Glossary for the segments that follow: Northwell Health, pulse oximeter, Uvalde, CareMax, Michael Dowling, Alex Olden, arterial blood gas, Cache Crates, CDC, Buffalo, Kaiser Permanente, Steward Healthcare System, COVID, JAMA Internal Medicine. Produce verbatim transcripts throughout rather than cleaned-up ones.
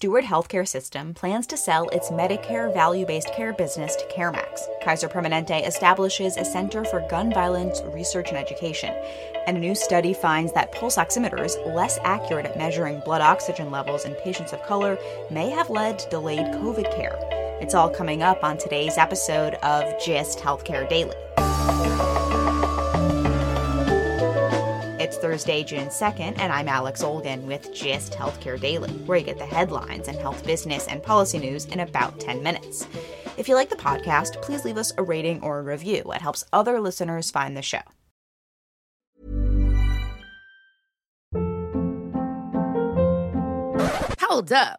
Steward Healthcare System plans to sell its Medicare value-based care business to CareMax. Kaiser Permanente establishes a Center for Gun Violence Research and Education, and a new study finds that pulse oximeters, less accurate at measuring blood oxygen levels in patients of color, may have led to delayed COVID care. It's all coming up on today's episode of Gist Healthcare Daily. It's Thursday, June second, and I'm Alex Olden with Gist Healthcare Daily, where you get the headlines and health business and policy news in about ten minutes. If you like the podcast, please leave us a rating or a review. It helps other listeners find the show. Hold up.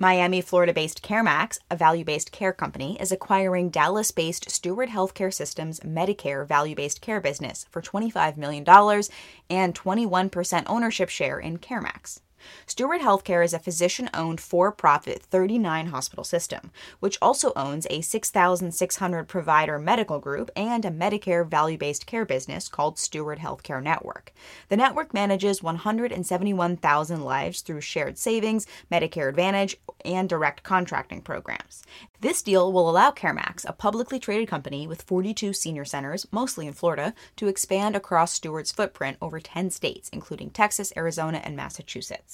Miami, Florida-based CareMax, a value-based care company, is acquiring Dallas-based Steward Healthcare System's Medicare value-based care business for twenty-five million dollars and twenty-one percent ownership share in CareMax. Steward Healthcare is a physician-owned for-profit thirty-nine hospital system, which also owns a six thousand six hundred provider medical group and a Medicare value-based care business called Steward Healthcare Network. The network manages one hundred seventy-one thousand lives through shared savings, Medicare Advantage, and direct contracting programs. This deal will allow CareMax, a publicly traded company with forty-two senior centers, mostly in Florida, to expand across Steward's footprint over ten states, including Texas, Arizona, and Massachusetts.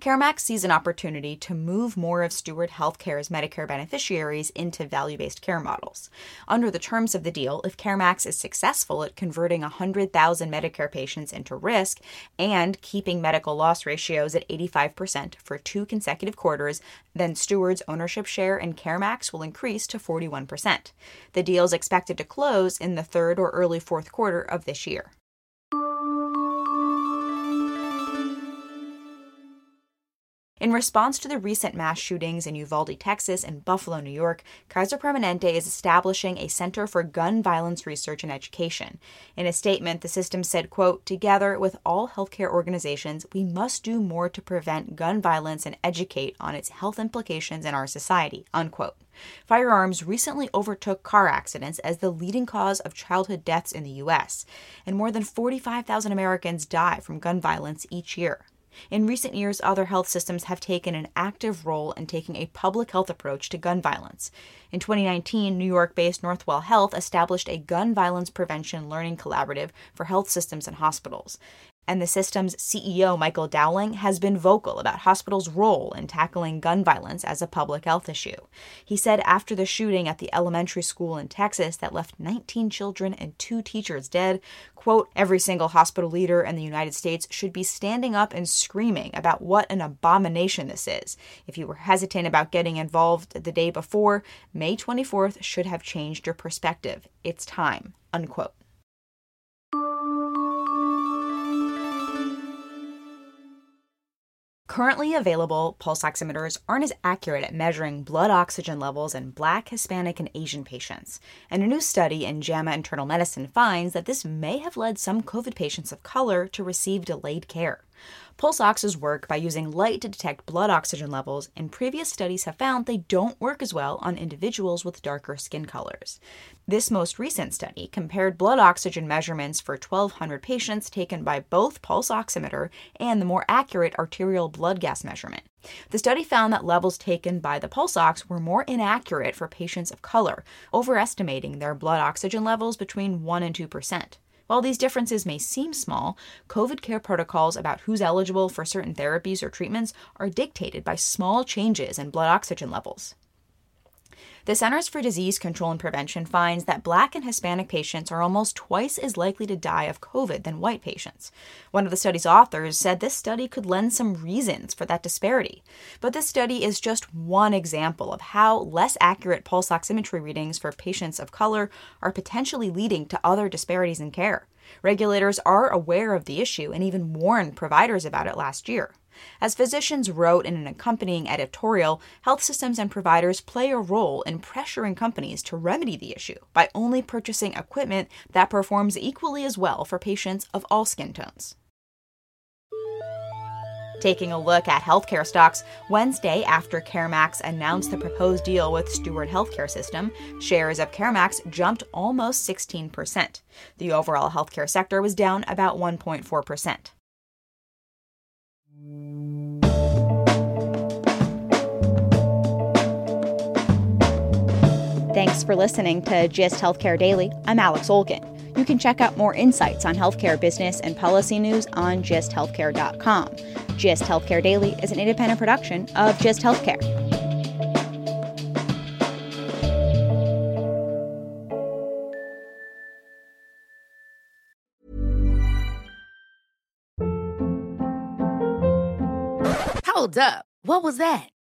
CareMax sees an opportunity to move more of Steward Healthcare's Medicare beneficiaries into value-based care models. Under the terms of the deal, if CareMax is successful at converting one hundred thousand Medicare patients into risk and keeping medical loss ratios at eighty-five percent for two consecutive quarters, then Steward's ownership share in CareMax will increase to forty-one percent. The deal is expected to close in the third or early fourth quarter of this year. In response to the recent mass shootings in Uvalde, Texas, and Buffalo, New York, Kaiser Permanente is establishing a Center for Gun Violence Research and Education. In a statement, the system said, quote, "Together with all healthcare organizations, we must do more to prevent gun violence and educate on its health implications in our society," unquote. Firearms recently overtook car accidents as the leading cause of childhood deaths in the U S, and more than forty-five thousand Americans die from gun violence each year. In recent years, other health systems have taken an active role in taking a public health approach to gun violence. In twenty nineteen, New York-based Northwell Health established a gun violence prevention learning collaborative for health systems and hospitals. And the system's C E O, Michael Dowling, has been vocal about hospitals' role in tackling gun violence as a public health issue. He said after the shooting at the elementary school in Texas that left nineteen children and two teachers dead, quote, "Every single hospital leader in the United States should be standing up and screaming about what an abomination this is. If you were hesitant about getting involved the day before, May twenty-fourth should have changed your perspective. It's time," unquote. Currently available pulse oximeters aren't as accurate at measuring blood oxygen levels in Black, Hispanic, and Asian patients. And a new study in JAMA Internal Medicine finds that this may have led some COVID patients of color to receive delayed care. Pulse oxes work by using light to detect blood oxygen levels, and previous studies have found they don't work as well on individuals with darker skin colors. This most recent study compared blood oxygen measurements for twelve hundred patients taken by both pulse oximeter and the more accurate arterial blood gas measurement. The study found that levels taken by the pulse ox were more inaccurate for patients of color, overestimating their blood oxygen levels between one and two percent. While these differences may seem small, COVID care protocols about who's eligible for certain therapies or treatments are dictated by small changes in blood oxygen levels. The Centers for Disease Control and Prevention finds that Black and Hispanic patients are almost twice as likely to die of COVID than white patients. One of the study's authors said this study could lend some reasons for that disparity. But this study is just one example of how less accurate pulse oximetry readings for patients of color are potentially leading to other disparities in care. Regulators are aware of the issue and even warned providers about it last year. As physicians wrote in an accompanying editorial, health systems and providers play a role in pressuring companies to remedy the issue by only purchasing equipment that performs equally as well for patients of all skin tones. Taking a look at healthcare stocks, Wednesday after CareMax announced the proposed deal with Steward Healthcare System, shares of CareMax jumped almost sixteen percent. The overall healthcare sector was down about one point four percent. Thanks for listening to Gist Healthcare Daily. I'm Alex Olden. You can check out more insights on healthcare business and policy news on gist healthcare dot com. Gist Healthcare Daily is an independent production of Gist Healthcare. Hold up. What was that?